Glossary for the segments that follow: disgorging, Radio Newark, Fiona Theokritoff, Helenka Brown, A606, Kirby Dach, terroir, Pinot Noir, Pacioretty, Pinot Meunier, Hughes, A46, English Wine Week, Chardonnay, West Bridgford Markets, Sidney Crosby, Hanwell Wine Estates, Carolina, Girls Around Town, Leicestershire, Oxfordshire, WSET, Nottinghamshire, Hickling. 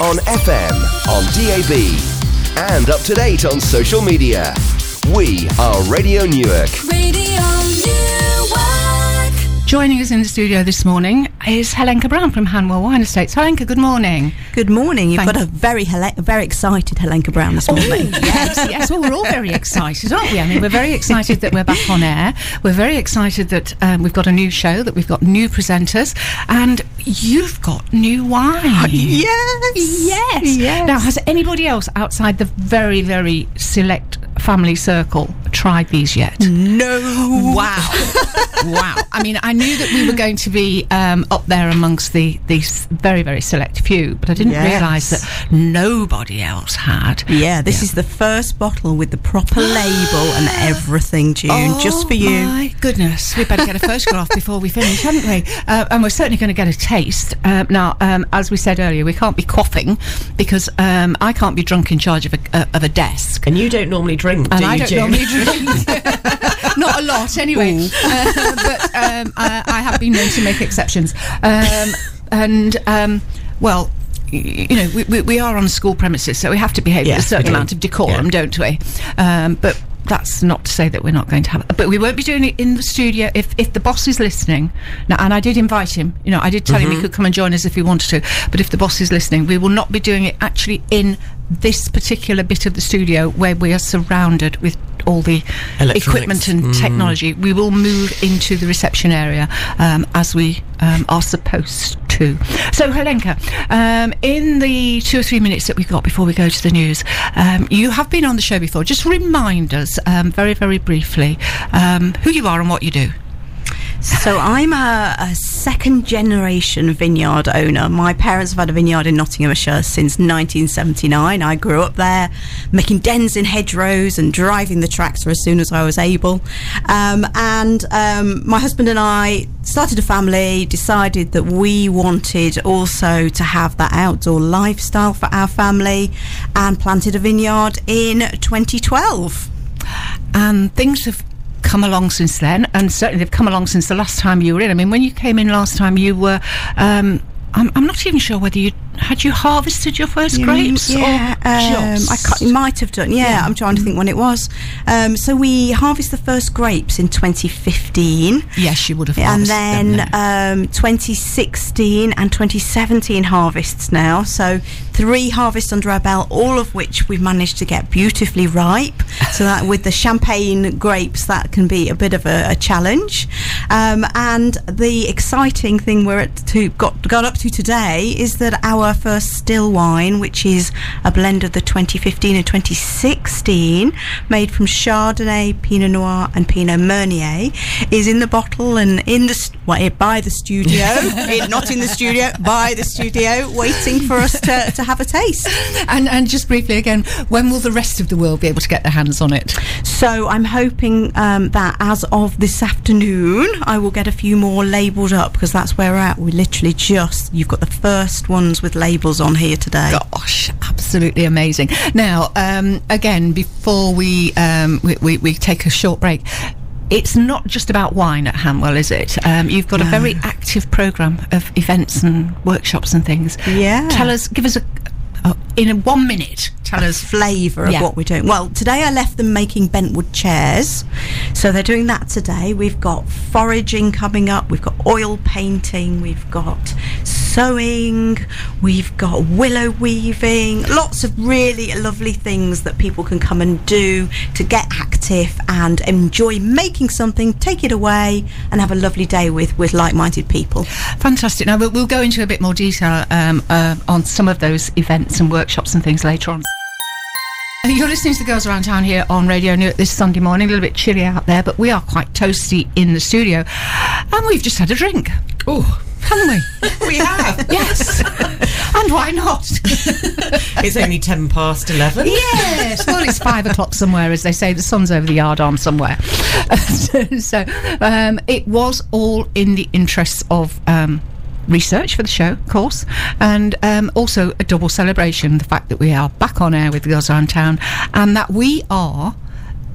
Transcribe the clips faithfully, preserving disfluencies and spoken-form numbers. On F M, on D A B, and up to date on social media. We are Radio Newark. Radio Newark. Joining us in the studio this morning is Helenka Brown from Hanwell Wine Estates. Helenka, good morning. Good morning. You've Thank got a very Hel- very excited Helenka Brown this morning. Oh, yes, yes. Well, we're all very excited, aren't we? I mean, we're very excited that we're back on air. We're very excited that um, we've got a new show, that we've got new presenters, and you've got new wine. Oh, yes. yes. Yes. Now, has anybody else outside the very, very select family circle tried these yet? No. Wow. Wow. I mean, I knew that we were going to be um, up there amongst the, the very, very select few, but I didn't yes. realise that nobody else had. Yeah, this yeah. is the first bottle with the proper label and everything, June, oh, just for you. Oh, my goodness. We better get a photograph before we finish, haven't we? Uh, and we're certainly going to get a taste. Uh, now, um, as we said earlier, we can't be quaffing because um, I can't be drunk in charge of a, uh, of a desk. And you don't normally drink, do and you, I don't June? normally drink. Not a lot, anyway. Uh, but um, I, I have been known to make exceptions. Um, and, um, well... You know, we, we we are on school premises, so we have to behave yes, with a certain amount of decorum, yeah. don't we? Um, but that's not to say that we're not going to have it. But we won't be doing it in the studio if, if the boss is listening. Now, and I did invite him. You know, I did tell mm-hmm. him he could come and join us if he wanted to. But if the boss is listening, we will not be doing it actually in this particular bit of the studio where we are surrounded with all the equipment and mm. technology. We will move into the reception area um, as we um, are supposed to. So, Helenka, um, in the two or three minutes that we've got before we go to the news, um, you have been on the show before. Just remind us um, very, very briefly um, who you are and what you do. So I'm a, a second-generation vineyard owner. My parents have had a vineyard in Nottinghamshire since nineteen seventy-nine. I grew up there, making dens in hedgerows and driving the tractor as soon as I was able. Um, and um, my husband and I started a family, decided that we wanted also to have that outdoor lifestyle for our family, and planted a vineyard in twenty twelve. And things have come along since then, and certainly they've come along since the last time you were in. I mean, when you came in last time, you were um I'm, I'm not even sure whether you had you harvested your first yeah, grapes yeah, or um, just? I ca- might have done yeah, yeah I'm trying to think when it was. Um, so we harvested the first grapes in twenty fifteen. Yes, you would have harvested and then, then. Um, twenty sixteen and twenty seventeen harvests now, so three harvests under our belt, all of which we've managed to get beautifully ripe. So that with the champagne grapes, that can be a bit of a, a challenge. Um, and the exciting thing we're at to got got up to today is that our first still wine, which is a blend of the twenty fifteen and twenty sixteen, made from Chardonnay, Pinot Noir, and Pinot Meunier, is in the bottle and in the st- well, by the studio, it, not in the studio, by the studio, waiting for us to, to have a taste. And and just briefly again, when will the rest of the world be able to get their hands on it? So I'm hoping um, that as of this afternoon, I will get a few more labelled up, because that's where we're at. We literally just, you've got the first ones with labels on here today. Gosh, absolutely amazing. Now, um, again, before we, um, we, we, we take a short break, it's not just about wine at Hanwell, is it? Um, you've got no. a very active programme of events and workshops and things. Yeah. Tell us, give us a... Oh, in a one minute, tell us flavour of yeah. what we're doing. Well, today I left them making bentwood chairs, so they're doing that today. We've got foraging coming up, we've got oil painting, we've got sewing, we've got willow weaving, lots of really lovely things that people can come and do to get active and enjoy making something, take it away and have a lovely day with, with like-minded people. Fantastic. Now we'll, we'll go into a bit more detail um, uh, on some of those events and workshops and things later on. You're listening to the Girls Around Town here on Radio Newark this Sunday morning. A little bit chilly out there, but we are quite toasty in the studio, and we've just had a drink. Oh, haven't we? We have. Yes. And why not? It's only ten past eleven. Yes. Well, it's five o'clock somewhere, as they say. The sun's over the yard arm somewhere. so so um, it was all in the interests of... Um, research for the show, of course, and um, also a double celebration, the fact that we are back on air with the Girls Around Town, and that we are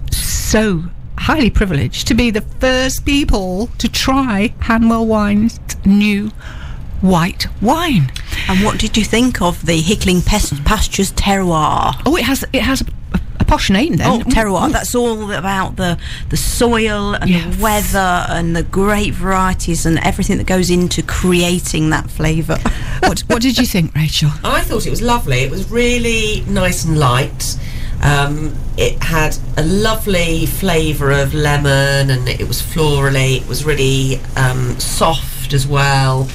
so highly privileged to be the first people to try Hanwell Wine's new white wine. And what did you think of the Hickling Pest Pastures terroir? Oh, it has it has a, a posh name then. Oh, terroir. Ooh. That's all about the the soil and yes. the weather and the great varieties and everything that goes into creating that flavour. what, what did you think, Rachel? I thought it was lovely. It was really nice and light. Um, it had a lovely flavour of lemon, and it was florally. It was really um, soft as well,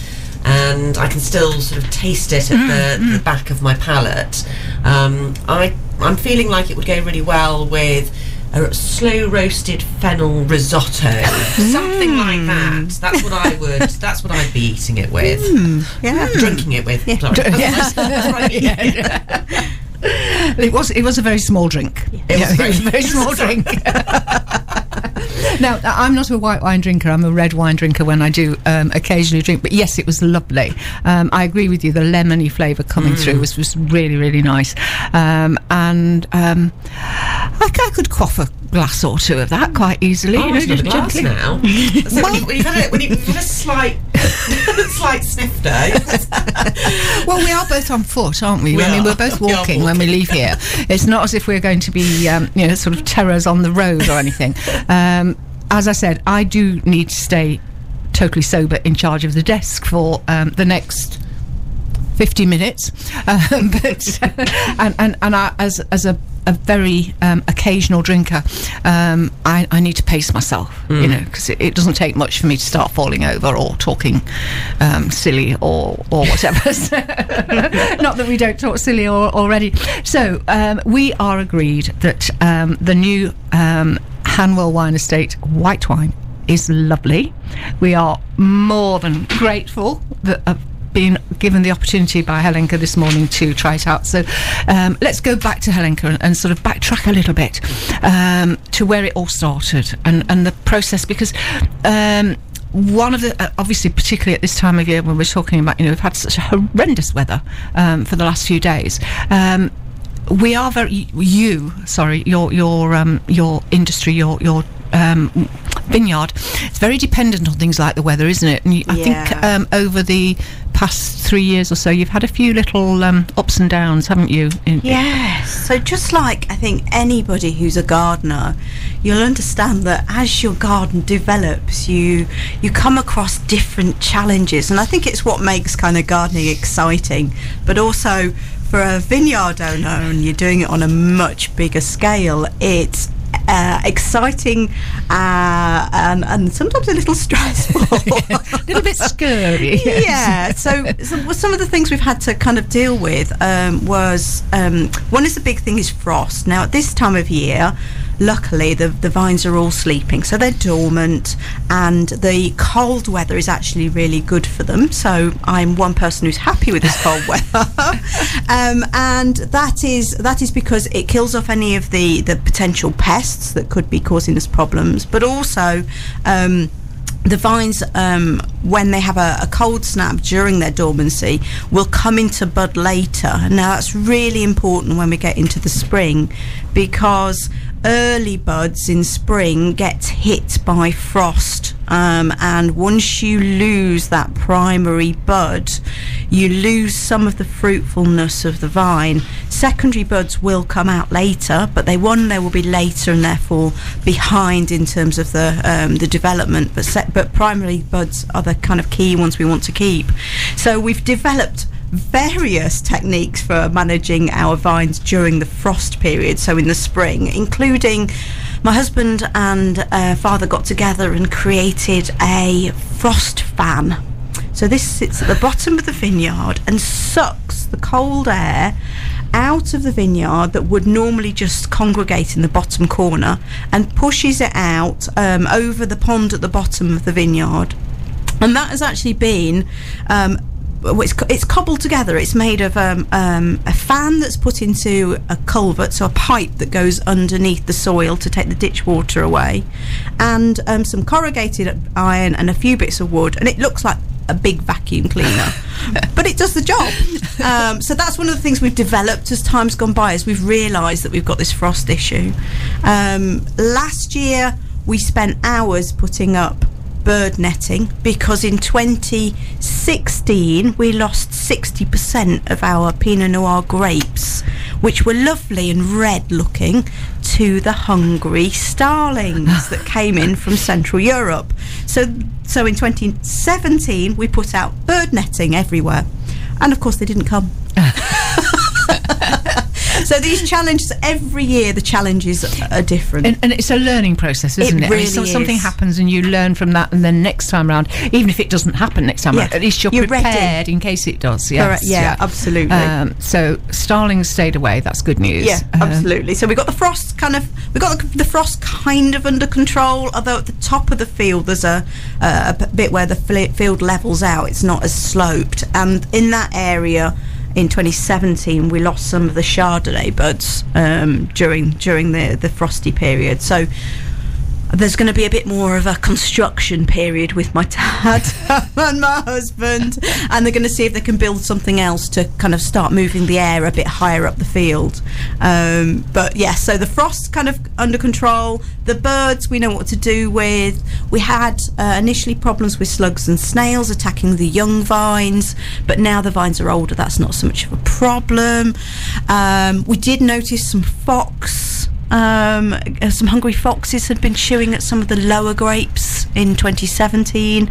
and I can still sort of taste it at mm-hmm. the, the back of my palate. Um, I, I'm feeling like it would go really well with a slow roasted fennel risotto, something mm. like that. That's what I would. That's what I'd be eating it with. Mm, yeah, drinking it with. Yeah. Sorry. That's what I'd be eating it. It was it was a very small drink. Yeah. It, was yeah, very, it was a very small drink. Now, I'm not a white wine drinker. I'm a red wine drinker when I do um, occasionally drink. But yes, it was lovely. Um, I agree with you. The lemony flavour coming mm. through was, was really, really nice. Um, and um, I, I could quaff a glass or two of that quite easily. Oh, you know, it's not a glass now. So well, when, you, when, you've had a, when you've had a slight, slight snifter. Well, we are both on foot, aren't we? we I mean, are. we're both walking, we walking when we leave here. It's not as if we're going to be, um, you know, sort of terrors on the road or anything. Um, as I said, I do need to stay totally sober in charge of the desk for um, the next fifty minutes. Um, but and and and I, as as a, a very um, occasional drinker, um, I, I need to pace myself, mm. you know, because it, it doesn't take much for me to start falling over or talking um, silly or or whatever. Not that we don't talk silly or, already. So um, we are agreed that um, the new um, Hanwell Wine Estate white wine is lovely. We are more than grateful that. Uh, been given the opportunity by Helenka this morning to try it out. So um, let's go back to Helenka and, and sort of backtrack a little bit um, to where it all started and, and the process, because um, one of the, uh, obviously particularly at this time of year when we're talking about, you know, we've had such horrendous weather um, for the last few days. Um, we are very, you, sorry, your your um, your industry, your your Um, vineyard, it's very dependent on things like the weather, isn't it? And you, I yeah. think um, over the past three years or so, you've had a few little um, ups and downs, haven't you? In, yes. So just like I think anybody who's a gardener, you'll understand that as your garden develops, you you come across different challenges, and I think it's what makes kind of gardening exciting, but also for a vineyard owner, and you're doing it on a much bigger scale. It's Uh, exciting uh, and, and sometimes a little stressful, a little bit scary. Yes. Yeah. So, so some of the things we've had to kind of deal with um, was um, one is the big thing is frost. Now at this time of year, luckily the, the vines are all sleeping, so they're dormant, and the cold weather is actually really good for them. So I'm one person who's happy with this cold weather, um, and that is that is because it kills off any of the, the potential pests that could be causing us problems, but also um, the vines, um, when they have a, a cold snap during their dormancy, will come into bud later. Now that's really important when we get into the spring, because early buds in spring get hit by frost, um, and once you lose that primary bud, you lose some of the fruitfulness of the vine. Secondary buds will come out later, but they one they will be later and therefore behind in terms of the um, the development. But se- but primary buds are the kind of key ones we want to keep. So we've developed various techniques for managing our vines during the frost period, so in the spring, including my husband and uh, father got together and created a frost fan. So this sits at the bottom of the vineyard and sucks the cold air out of the vineyard that would normally just congregate in the bottom corner, and pushes it out um, over the pond at the bottom of the vineyard. And that has actually been um, It's, it's cobbled together. It's made of um, um, a fan that's put into a culvert, so a pipe that goes underneath the soil to take the ditch water away, and um, some corrugated iron and a few bits of wood, and it looks like a big vacuum cleaner, but it does the job. Um, so that's one of the things we've developed as time's gone by, is we've realised that we've got this frost issue. Um, last year we spent hours putting up bird netting, because in twenty sixteen we lost sixty percent of our Pinot Noir grapes, which were lovely and red looking, to the hungry starlings that came in from Central Europe. So so in twenty seventeen we put out bird netting everywhere, and of course they didn't come. So these challenges, every year the challenges are different. And, and it's a learning process, isn't it? It really I mean, so is. Something happens and you learn from that, and then next time round, even if it doesn't happen next time yeah. round, at least you're, you're prepared ready. in case it does. Yes. Yeah, yeah, absolutely. Um, so starlings stayed away, that's good news. Yeah, um, absolutely. So we got the frost kind of, we got the, the frost kind of under control, although at the top of the field there's a, uh, a bit where the field levels out, it's not as sloped, and in that area in twenty seventeen we lost some of the Chardonnay buds um, during during the, the frosty period. So there's going to be a bit more of a construction period with my dad and my husband, and they're going to see if they can build something else to kind of start moving the air a bit higher up the field. Um, but yeah, so the frost's kind of under control, the birds we know what to do with. We had uh, initially problems with slugs and snails attacking the young vines, but now the vines are older, that's not so much of a problem. Um, we did notice some fox Um, some hungry foxes had been chewing at some of the lower grapes in twenty seventeen.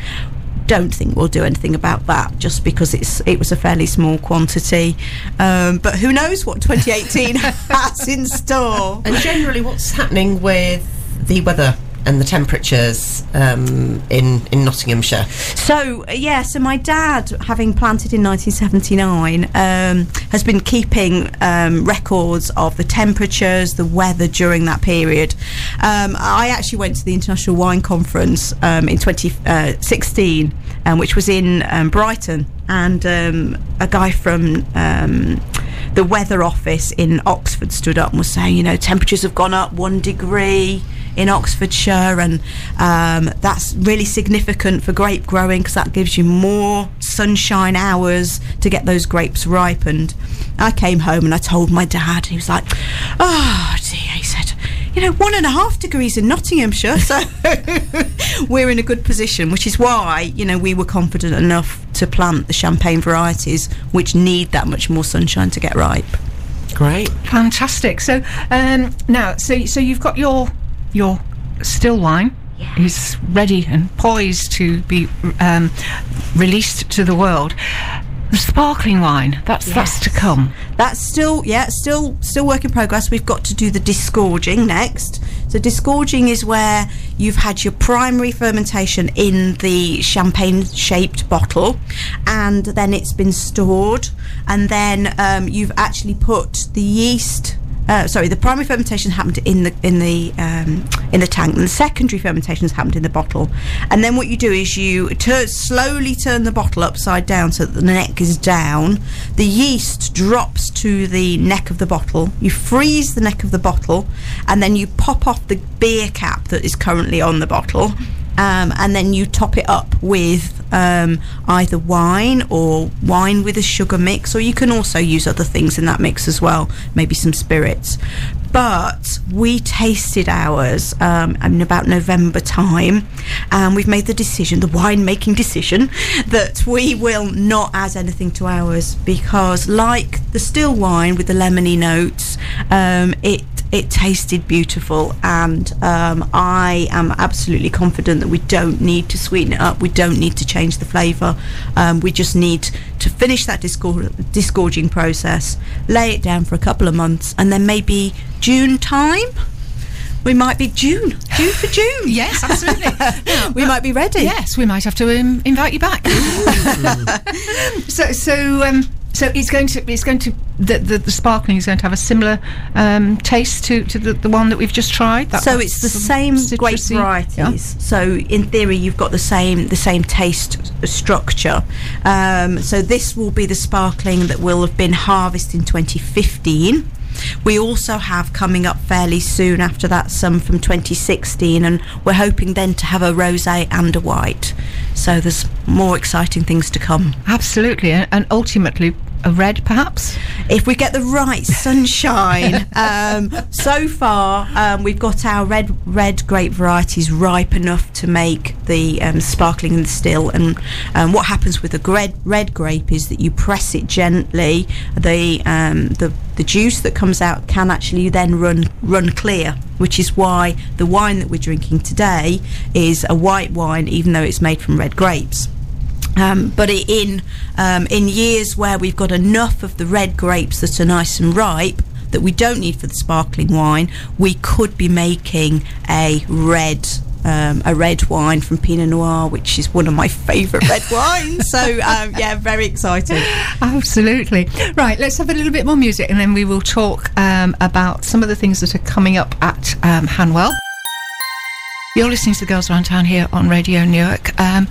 Don't think we'll do anything about that, just because it's it was a fairly small quantity. Um, but who knows what twenty eighteen has in store. And generally what's happening with the weather and the temperatures um, in, in Nottinghamshire? So, yeah, so my dad, having planted in nineteen seventy-nine, um, has been keeping um, records of the temperatures, the weather during that period. Um, I actually went to the International Wine Conference um, in twenty sixteen, um, which was in um, Brighton, and um, a guy from um, the weather office in Oxford stood up and was saying, you know, temperatures have gone up one degree in Oxfordshire, and um, that's really significant for grape growing, because that gives you more sunshine hours to get those grapes ripened. I came home and I told my dad, and he was like, oh dear, he said, you know, one and a half degrees in Nottinghamshire, so we're in a good position, which is why, you know, we were confident enough to plant the champagne varieties, which need that much more sunshine to get ripe. Great, fantastic. So um, now, so so you've got your your still wine yes. is ready and poised to be um, released to the world. The sparkling wine, that's yes. that's to come. That's still yeah, still still work in progress. We've got to do the disgorging next. So disgorging is where you've had your primary fermentation in the champagne-shaped bottle, and then it's been stored, and then um, you've actually put the yeast. Uh, sorry, the primary fermentation happened in the in the um, in the tank, and the secondary fermentation's happened in the bottle. And then what you do is you tur- slowly turn the bottle upside down so that the neck is down. The yeast drops to the neck of the bottle. You freeze the neck of the bottle, and then you pop off the beer cap that is currently on the bottle, um, and then you top it up with um, either wine or wine with a sugar mix, or you can also use other things in that mix as well, maybe some spirits. But we tasted ours um, in about November time, and we've made the decision, the wine making decision, that we will not add anything to ours, because like the still wine with the lemony notes, um, it It tasted beautiful, and um, I am absolutely confident that we don't need to sweeten it up. We don't need to change the flavour. Um, we just need to finish that disgor- disgorging process, lay it down for a couple of months, and then maybe June time. We might be June, June for June. Yes, absolutely. We might be ready. Yes, we might have to um, invite you back. so, so. Um, So it's going to it's going to the, the, the sparkling is going to have a similar um, taste to, to the, the one that we've just tried. That so it's the same citrusy grape varieties. Yeah. So in theory, you've got the same the same taste structure. Um, so this will be the sparkling that will have been harvested in twenty fifteen. We also have coming up fairly soon after that some from twenty sixteen, and we're hoping then to have a rosé and a white. So there's more exciting things to come. Absolutely, and ultimately a red perhaps? If we get the right sunshine. um, so far um, we've got our red red grape varieties ripe enough to make the um, sparkling and the still, and um, what happens with the red, red grape is that you press it gently. The um, the the juice that comes out can actually then run run clear, which is why the wine that we're drinking today is a white wine, even though it's made from red grapes. Um, but in um, in years where we've got enough of the red grapes that are nice and ripe that we don't need for the sparkling wine, we could be making a red um, a red wine from Pinot Noir, which is one of my favourite red wines. So um, yeah, very exciting. Absolutely. Right, let's have a little bit more music, and then we will talk um, about some of the things that are coming up at um, Hanwell. You're listening to the Girls Around Town here on Radio Newark. Um,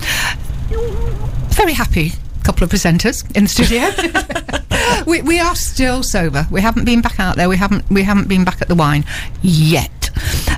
very happy couple of presenters in the studio. We, we are still sober. We haven't been back out there. We haven't we haven't been back at the wine yet.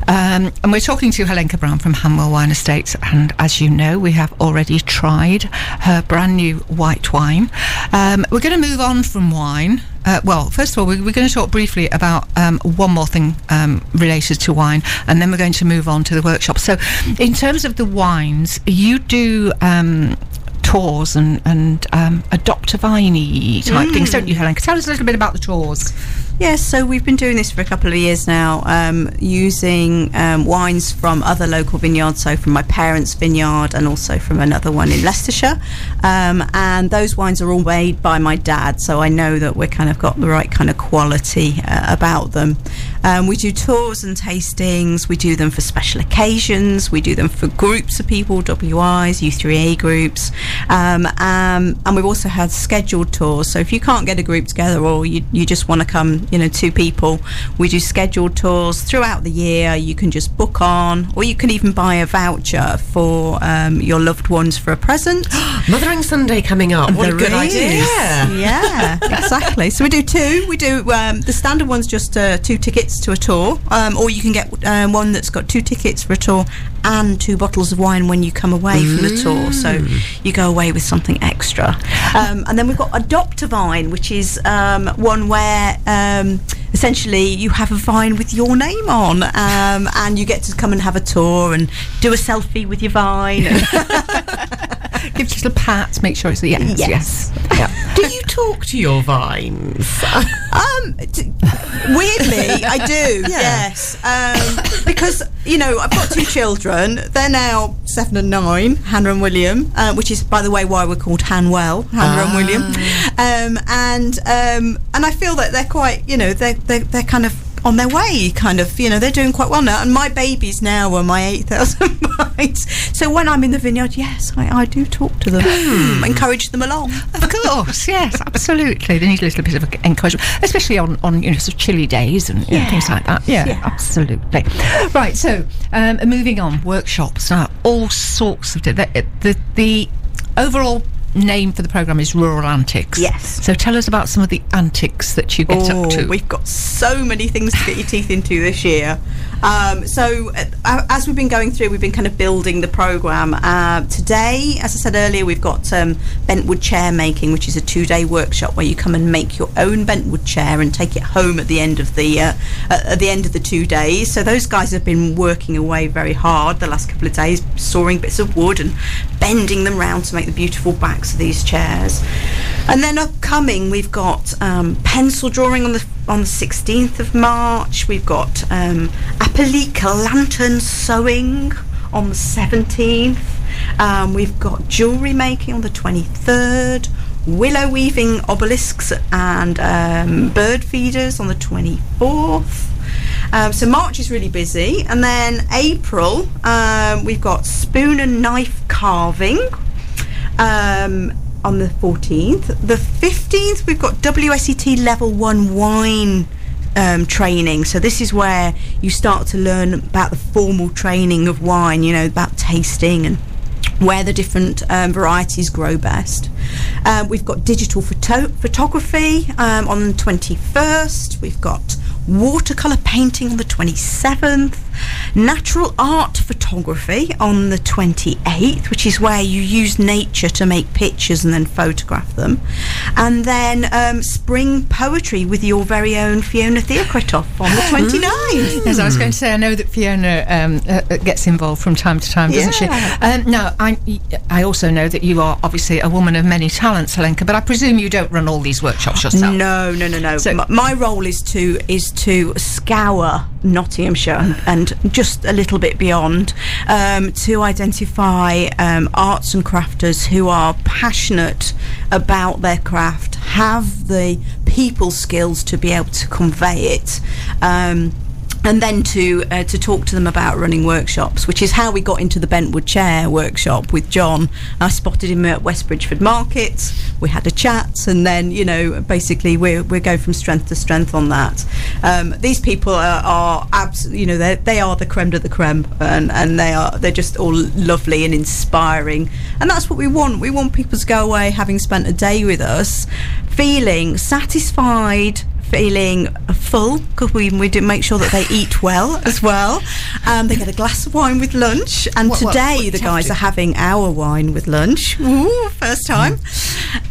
Um, and we're talking to Helenka Brown from Hanwell Wine Estates. And as you know, we have already tried her brand new white wine. Um, we're going to move on from wine. Uh, well, first of all, we're, we're going to talk briefly about um, one more thing um, related to wine, and then we're going to move on to the workshop. So in terms of the wines, you do... Um, tours and, and um, adopt a viney type mm. things, don't you, Helen? Tell us a little bit about the tours. Yes, so we've been doing this for a couple of years now, um, using um, wines from other local vineyards, so from my parents' vineyard and also from another one in Leicestershire. Um, and those wines are all made by my dad, so I know that we've kind of got the right kind of quality uh, about them. Um, we do tours and tastings, we do them for special occasions, we do them for groups of people, W Is, U three A groups, um, um, and we've also had scheduled tours. So if you can't get a group together, or you, you just want to come, you know, two people, we do scheduled tours throughout the year. You can just book on, or you can even buy a voucher for um, your loved ones for a present. Mothering Sunday coming up. What there a good idea. Yeah, yeah. Exactly. So we do two. We do um, the standard one's just uh, two tickets to a tour, um, or you can get um, one that's got two tickets for a tour and two bottles of wine when you come away mm. from the tour, so you go away with something extra. Um, and then we've got Adopt a Vine, which is um, one where um, Um, essentially you have a vine with your name on, um, and you get to come and have a tour and do a selfie with your vine. Give just a pat, make sure it's the end. Yes. yes. Yep. Do you talk to your vines? um, d- weirdly, I do, yeah. yes. Um, because, you know, I've got two children. They're now seven and nine, Hannah and William, uh, which is, by the way, why we're called Hanwell, Hannah ah. and William. Um, and um, and I feel that they're quite, you know, they're, they're, they're kind of on their way, kind of, you know, they're doing quite well now. And my babies now are my eight thousand pints. So when I'm in the vineyard, yes, I, I do talk to them. Mm. Encourage them along. Of course, yes, absolutely. They need a little bit of encouragement, especially on, on you know, sort of chilly days and yeah. know, things like that. Yeah, yeah. absolutely. Right, so um, moving on, workshops. Now, all sorts of... The, the, the overall... name for the programme is Rural Antics. Yes. So tell us about some of the antics that you get oh, up to. We've got so many things to get your teeth into this year. Um, so uh, as we've been going through, we've been kind of building the programme. Uh, today, as I said earlier, we've got um, bentwood chair making, which is a two-day workshop where you come and make your own bentwood chair and take it home at the end of the uh, at the end of the two days. So those guys have been working away very hard the last couple of days, sawing bits of wood and bending them round to make the beautiful backs of these chairs. And then upcoming, we've got um, pencil drawing on the on the sixteenth of March. We've got um, applique lantern sewing on the seventeenth. Um, we've got jewellery making on the twenty-third. Willow weaving obelisks and um, bird feeders on the twenty-fourth. Um, so March is really busy. And then April, um, we've got spoon and knife carving. Um, on the fourteenth, the fifteenth, we've got W S E T level one wine um, training. So this is where you start to learn about the formal training of wine, you know, about tasting and where the different um, varieties grow best. Um, we've got digital photo- photography um, on the twenty-first. We've got watercolour painting on the twenty-seventh, natural art photography photography on the twenty-eighth, which is where you use nature to make pictures and then photograph them. And then um, spring poetry with your very own Fiona Theokritoff on the twenty-ninth. Mm. As I was going to say, I know that Fiona um, uh, gets involved from time to time, doesn't yeah. she? Um, now, I, I also know that you are obviously a woman of many talents, Helenka, but I presume you don't run all these workshops yourself. No, no, no, no. So my, my role is to is to scour Nottinghamshire and just a little bit beyond um, to identify um, arts and crafters who are passionate about their craft, have the people skills to be able to convey it, um, and then to uh, to talk to them about running workshops, which is how we got into the Bentwood Chair workshop with John. I spotted him at West Bridgford Markets. We had a chat, and then, you know, basically we're, we're going from strength to strength on that. Um, these people are, are absolutely, you know, they are the creme de la creme, and, and they are, they're just all lovely and inspiring. And that's what we want. We want people to go away having spent a day with us, feeling satisfied, feeling full, because we, we do make sure that they eat well as well. Um, they get a glass of wine with lunch, and what, today what, what the guys are having our wine with lunch. Ooh, first time.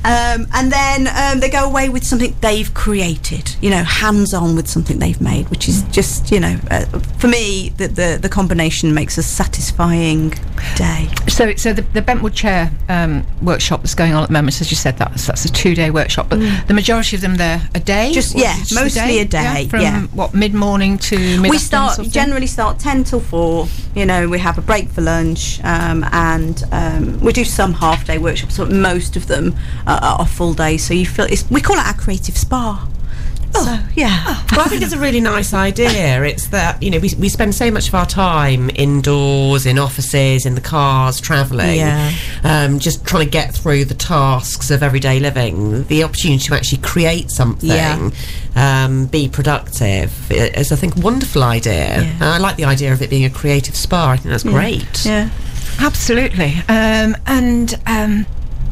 Um, and then um, they go away with something they've created, you know, hands-on with something they've made, which is just, you know, uh, for me, the, the, the combination makes a satisfying day. So so the, the Bentwood Chair um, workshop that's going on at the moment, as you said, that's, that's a two-day workshop, but mm. the majority of them, they're a day? Just, yeah, mostly a day. A day yeah, from, yeah. what, mid-morning to mid-afternoon? We start, generally start ten till four, you know, we have a break for lunch, um, and um, we do some half-day workshops, but most of them Uh, are off full day, so you feel it's, we call it our creative spa. Oh. So yeah, oh. Well, I think it's a really nice idea. It's that, you know, we we spend so much of our time indoors, in offices, in the cars, travelling, yeah. um, just trying to get through the tasks of everyday living. The opportunity to actually create something, yeah. um, be productive, is, I think, a wonderful idea. Yeah. And I like the idea of it being a creative spa. I think that's great. Yeah, yeah. Absolutely. Um, and. Um,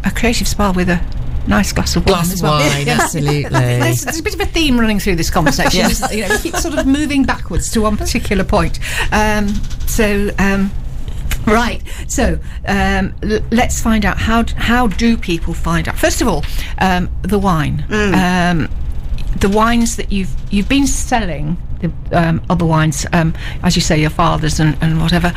A creative spa with a nice glass of wine. Glass of wine, absolutely. There's, there's a bit of a theme running through this conversation. Yes. You know, we keep sort of moving backwards to one particular point. Um, so, um, right. So um, l- let's find out how d- how do people find out? First of all, um, the wine, mm. um, the wines that you've you've been selling, the um, other wines, um, as you say, your father's and, and whatever.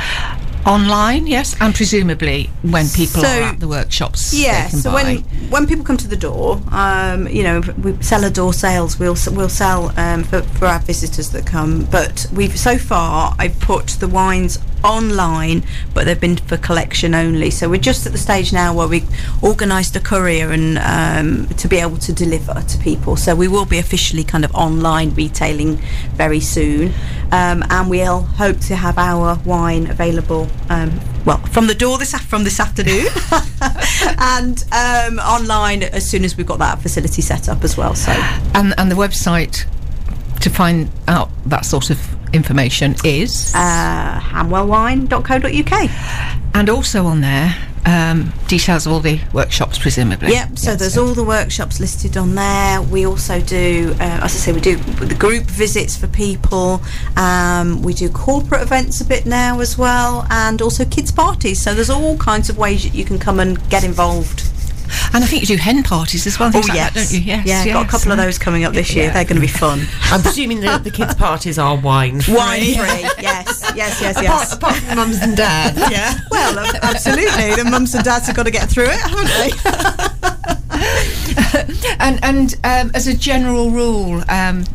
Online, yes, and presumably when people so, are at the workshops, yeah. So buy. when when people come to the door, um, you know, we sell a door sales. We'll we'll sell um, for for our visitors that come. But we've so far I've put the wines online, but they've been for collection only. So we're just at the stage now where we organised a courier and um, to be able to deliver to people. So we will be officially kind of online retailing very soon, um, and we'll hope to have our wine available. Um, well, from the door this af- from this afternoon, and um, online as soon as we've got that facility set up as well. So, and and the website to find out that sort of information is uh, hanwell wine dot co dot uk, and also on there. Um, details of all the workshops, presumably. Yep, so yes, there's so. all the workshops listed on there. We also do, uh, as I say, we do the group visits for people. Um, we do corporate events a bit now as well, and also kids' parties. So there's all kinds of ways that you can come and get involved. And I think you do hen parties as well. Oh, yes. Like that, don't you? Yes, yeah, yes. Got a couple of those coming up this year. Yeah. They're going to be fun. I'm presuming that the kids' parties are wine free. Wine free, yes, yes, yes, yes. Apart, apart from mums and dads, yeah. Well, um, absolutely. The mums and dads have got to get through it, haven't they? and and um, as a general rule, um,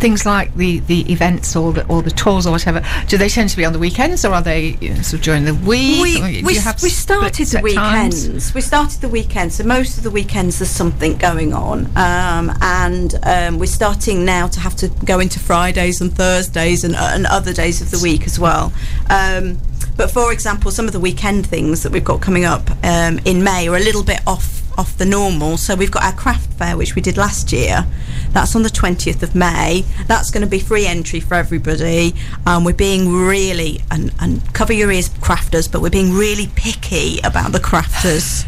things like the, the events or the, or the tours or whatever, do they tend to be on the weekends, or are they, you know, sort of during the week? We, I mean, we, s- we started the weekends. Times? We started the weekends. So most of the weekends there's something going on. Um, and um, we're starting now to have to go into Fridays and Thursdays and, uh, and other days of the week as well. Um, but for example, some of the weekend things that we've got coming up um, in May are a little bit off off the normal. So we've got our craft fair, which we did last year. That's on the twentieth of May. That's going to be free entry for everybody. Um, we're being really, and, and cover your ears, crafters, but we're being really picky about the crafters.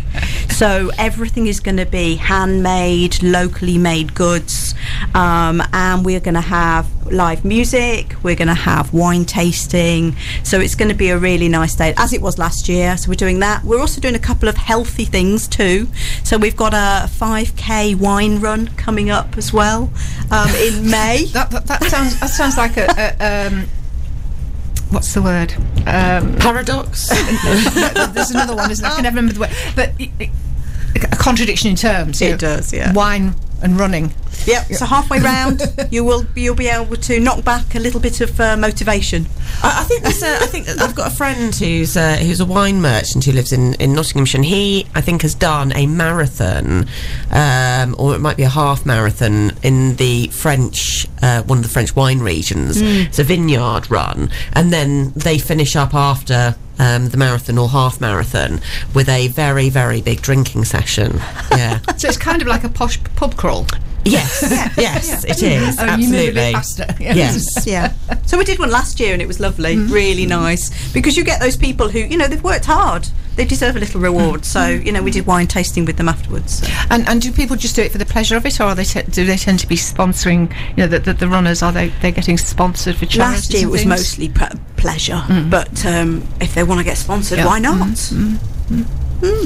So everything is going to be handmade, locally made goods, um, and we're going to have live music, we're going to have wine tasting, so it's going to be a really nice day, as it was last year. So we're doing that. We're also doing a couple of healthy things too. So we've got a five K wine run coming up as well, um, in May. that, that, that sounds that sounds like a, a um what's the word? Um, Paradox? There's another one, isn't there? I can never remember the word. But it, it, a contradiction in terms. It know, does, yeah. Wine and running. Yep. So halfway round, you will you'll be able to knock back a little bit of uh, motivation. I, I think there's a, I think I've got a friend who's uh, who's a wine merchant who lives in, in Nottinghamshire, and he I think has done a marathon, um, or it might be a half marathon in the French uh, one of the French wine regions. Mm. It's a vineyard run, and then they finish up after um, the marathon or half marathon with a very very big drinking session. Yeah. So it's kind of like a posh pub crawl. Yes, yeah. yes, yeah. it is. Oh, absolutely. You move a bit faster. Yes, yeah. So we did one last year, and it was lovely, mm-hmm. really nice, because you get those people who, you know, they've worked hard, they deserve a little reward. So, you know, we did wine tasting with them afterwards. So. And and do people just do it for the pleasure of it, or are they te- do they tend to be sponsoring? You know, the, the, the runners, are they they're getting sponsored for charity? Last year it was mostly p- pleasure, mm. but um, if they want to get sponsored, yeah. why not? Mm. Mm.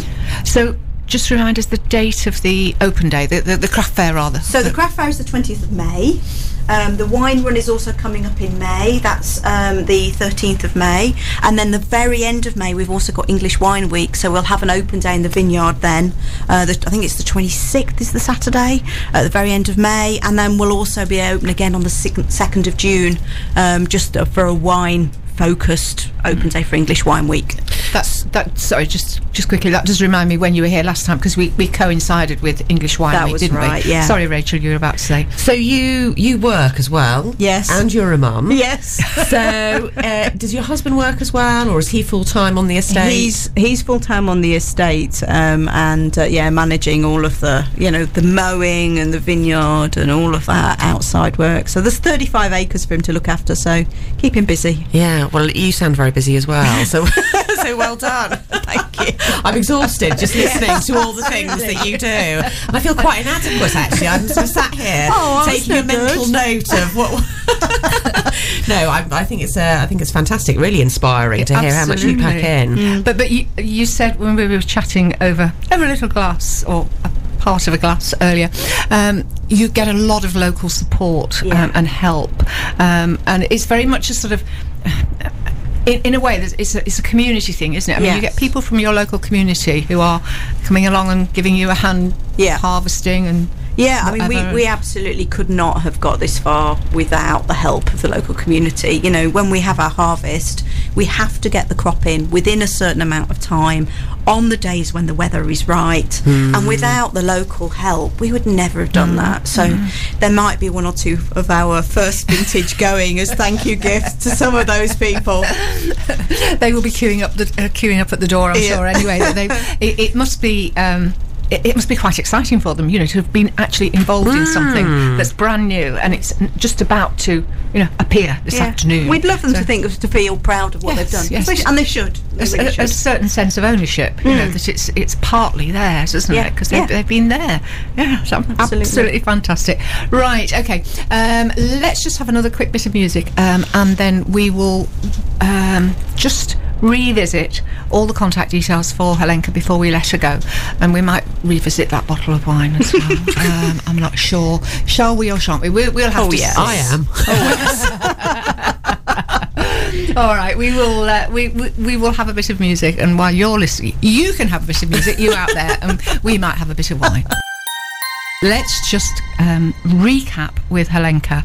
Mm. So. Just remind us the date of the open day, the, the, the craft fair rather. So the craft fair is the twentieth of May. Um, the wine run is also coming up in May. That's um, the thirteenth of May. And then the very end of May, we've also got English Wine Week. So we'll have an open day in the vineyard then. Uh, the, I think it's the twenty-sixth is the Saturday at the very end of May. And then we'll also be open again on the second of June, um, just for a wine focused open day for English Wine Week. That's that. Sorry, just just quickly. That does remind me when you were here last time, because we, we coincided with English Wine that Week, didn't right, we? That was right. Yeah. Sorry, Rachel, you were about to say. So you you work as well. Yes. And you're a mum. Yes. So uh, does your husband work as well, or is he full time on the estate? He's he's full time on the estate, um, and uh, yeah, managing all of the you know the mowing and the vineyard and all of that outside work. So there's thirty-five acres for him to look after. So keep him busy. Yeah. Well, you sound very busy as well, so so well done. Thank you. I'm exhausted just listening to all the things that you do. And I feel quite inadequate, actually. I'm sort of sat here oh, taking so a good. mental note of what. no, I, I think it's uh, I think it's fantastic, really inspiring yeah, to hear absolutely. how much you pack in. Mm. But but you, you said when we were chatting over over a little glass or. A part of a glass earlier, um, you get a lot of local support yeah. um, and help, um, and it's very much a sort of in, in a way it's a, it's a community thing, isn't it? I mean yes. you get people from your local community who are coming along and giving you a hand yeah. harvesting and yeah whatever. I mean we, we absolutely could not have got this far without the help of the local community. You know, when we have our harvest, we have to get the crop in within a certain amount of time on the days when the weather is right, mm. and without the local help we would never have done mm. that. So mm. there might be one or two of our first vintage going as thank you gifts to some of those people. They will be queuing up the uh, queuing up at the door, I'm yeah. sure anyway. They, it, it must be um It, it must be quite exciting for them, you know, to have been actually involved mm. in something that's brand new and it's just about to, you know, appear this yeah. afternoon. We'd love them so. to think of, to feel proud of what yes, they've done, yes. Especially, and they should. They a, really should. A certain sense of ownership, you mm. know, that it's it's partly theirs, isn't yeah. it? Because they've, yeah. they've been there. Yeah, so absolutely. absolutely fantastic. Right, okay. Um, let's just have another quick bit of music, um, and then we will um, just revisit all the contact details for Helenka before we let her go, and we might revisit that bottle of wine as well. um, I'm not sure, shall we or shan't we? We'll, we'll have oh, to yes. I am oh yes all right, we will uh, we, we we will have a bit of music, and while you're listening you can have a bit of music, you out there, and we might have a bit of wine. Let's just um, recap with Helenka.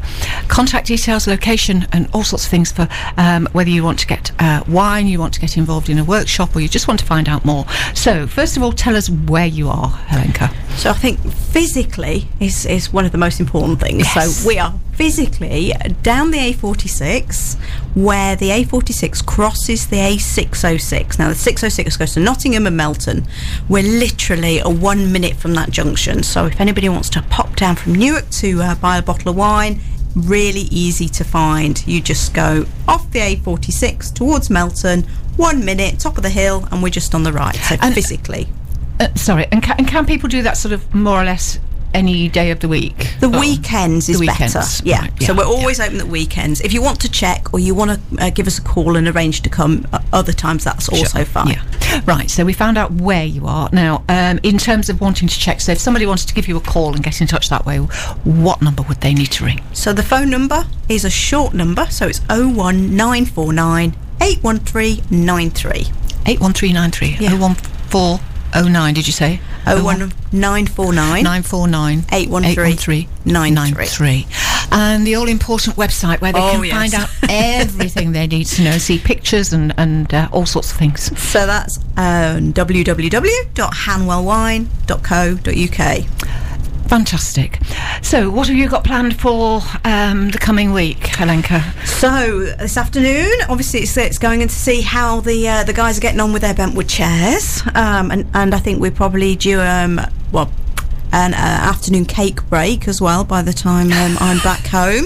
Contact details, location and all sorts of things for um, whether you want to get uh, wine, you want to get involved in a workshop, or you just want to find out more. So first of all, tell us where you are, Helenka. So I think physically is, is one of the most important things. Yes. So we are physically down the A forty-six, where the A forty-six crosses the A six oh six. Now the six oh six goes to Nottingham and Melton. We're literally a one minute from that junction, so if anybody wants to pop down from Newark to uh, buy a bottle of wine, really easy to find. You just go off the A forty-six towards Melton, one minute, top of the hill, and we're just on the right. So and physically Uh, sorry, and can, and can people do that sort of more or less any day of the week? The oh, weekends is the weekends. better. Yeah. Right, yeah. So we're always yeah. open at weekends. If you want to check or you want to uh, give us a call and arrange to come uh, other times, that's sure. also fine. Yeah. Right, so we found out where you are. Now, um, in terms of wanting to check, so if somebody wanted to give you a call and get in touch that way, what number would they need to ring? So the phone number is a short number, so it's oh one nine four nine eight one three nine three. eight one three nine three. Yeah. oh one four oh nine, did you say? oh one nine four nine eight one three nine three. And the all important website where they oh, can yes. find out everything they need to know, see pictures and, and uh, all sorts of things. So that's um, w w w dot hanwell wine dot co dot u k. Fantastic. So what have you got planned for um, the coming week, Helenka? So this afternoon, obviously it's, it's going in to see how the uh, the guys are getting on with their bentwood chairs, um, and, and I think we're probably due um, well an uh, afternoon cake break as well by the time um, I'm back home.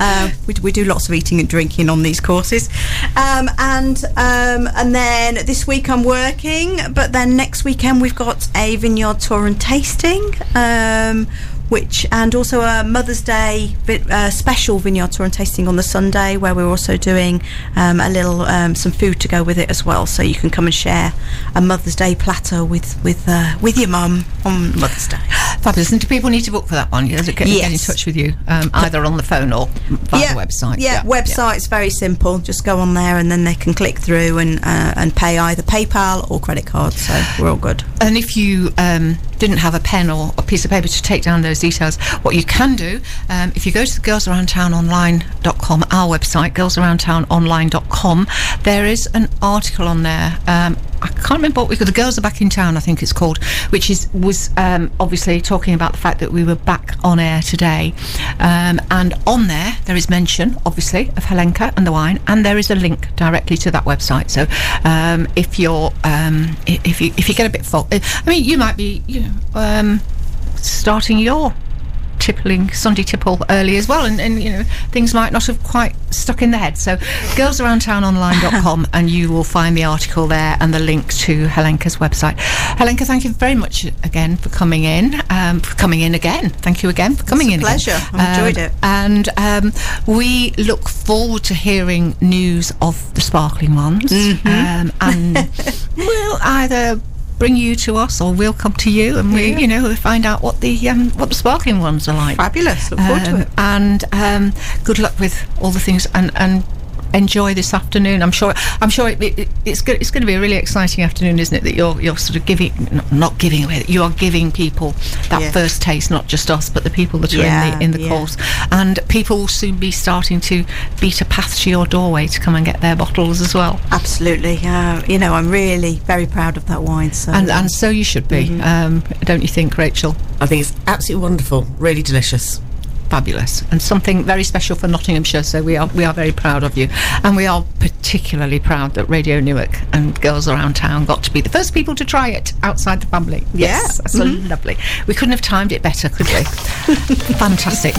Uh, we, we do lots of eating and drinking on these courses, um, and um, and then this week I'm working, but then next weekend we've got a vineyard tour and tasting, um, which and also a Mother's Day vi- uh, special vineyard tour and tasting on the Sunday, where we're also doing um, a little um, some food to go with it as well, so you can come and share a Mother's Day platter with with uh, with your mum on Mother's Day. Fabulous. And do people need to book for that one? Get, get yes. in touch with you um, either on the phone or via yeah. the website. Yeah, yeah. website's yeah. very simple. Just go on there and then they can click through and uh, and pay either PayPal or credit card. So we're all good. And if you um, didn't have a pen or a piece of paper to take down those details, what you can do, um, if you go to the Girls Around Town online dot com, our website, girls around town online dot com, there is an article on there. Um, I can't remember what we called. The Girls Are Back in Town, I think it's called, which is was um, obviously talking about the fact that we were back on air today. Um, and on there, there is mention, obviously, of Helenka and the wine, and there is a link directly to that website. So um, if you're, um, if you if you get a bit fo- I mean, you might be, you know, um, starting your tippling Sunday tipple early as well, and, and you know things might not have quite stuck in the head. So girls around town online dot com and you will find the article there and the link to Helenka's website. Helenka, thank you very much again for coming in um, for coming in again thank you again for coming in. It's a pleasure. I um, enjoyed it, and um, we look forward to hearing news of the sparkling ones, mm-hmm. um, and we'll either bring you to us or we'll come to you and we yeah. you know we'll find out what the um, what the sparkling ones are like. Fabulous. Look forward um, to it, and um, good luck with all the things, and, and enjoy this afternoon. I'm sure I'm sure it, it, it's go- it's going to be a really exciting afternoon, isn't it, that you're you're sort of giving not, not giving away, that you are giving people that yeah. first taste, not just us but the people that are yeah, in the in the yeah. course, and people will soon be starting to beat a path to your doorway to come and get their bottles as well. Absolutely. Uh, you know, I'm really very proud of that wine, so and, and so you should be. Mm-hmm. Um, don't you think, Rachel? I think it's absolutely wonderful, really delicious. Fabulous, and something very special for Nottinghamshire, so we are we are very proud of you, and we are particularly proud that Radio Newark and Girls Around Town got to be the first people to try it outside the family. Yes, yes. That's mm-hmm. lovely. We couldn't have timed it better, could we? Fantastic.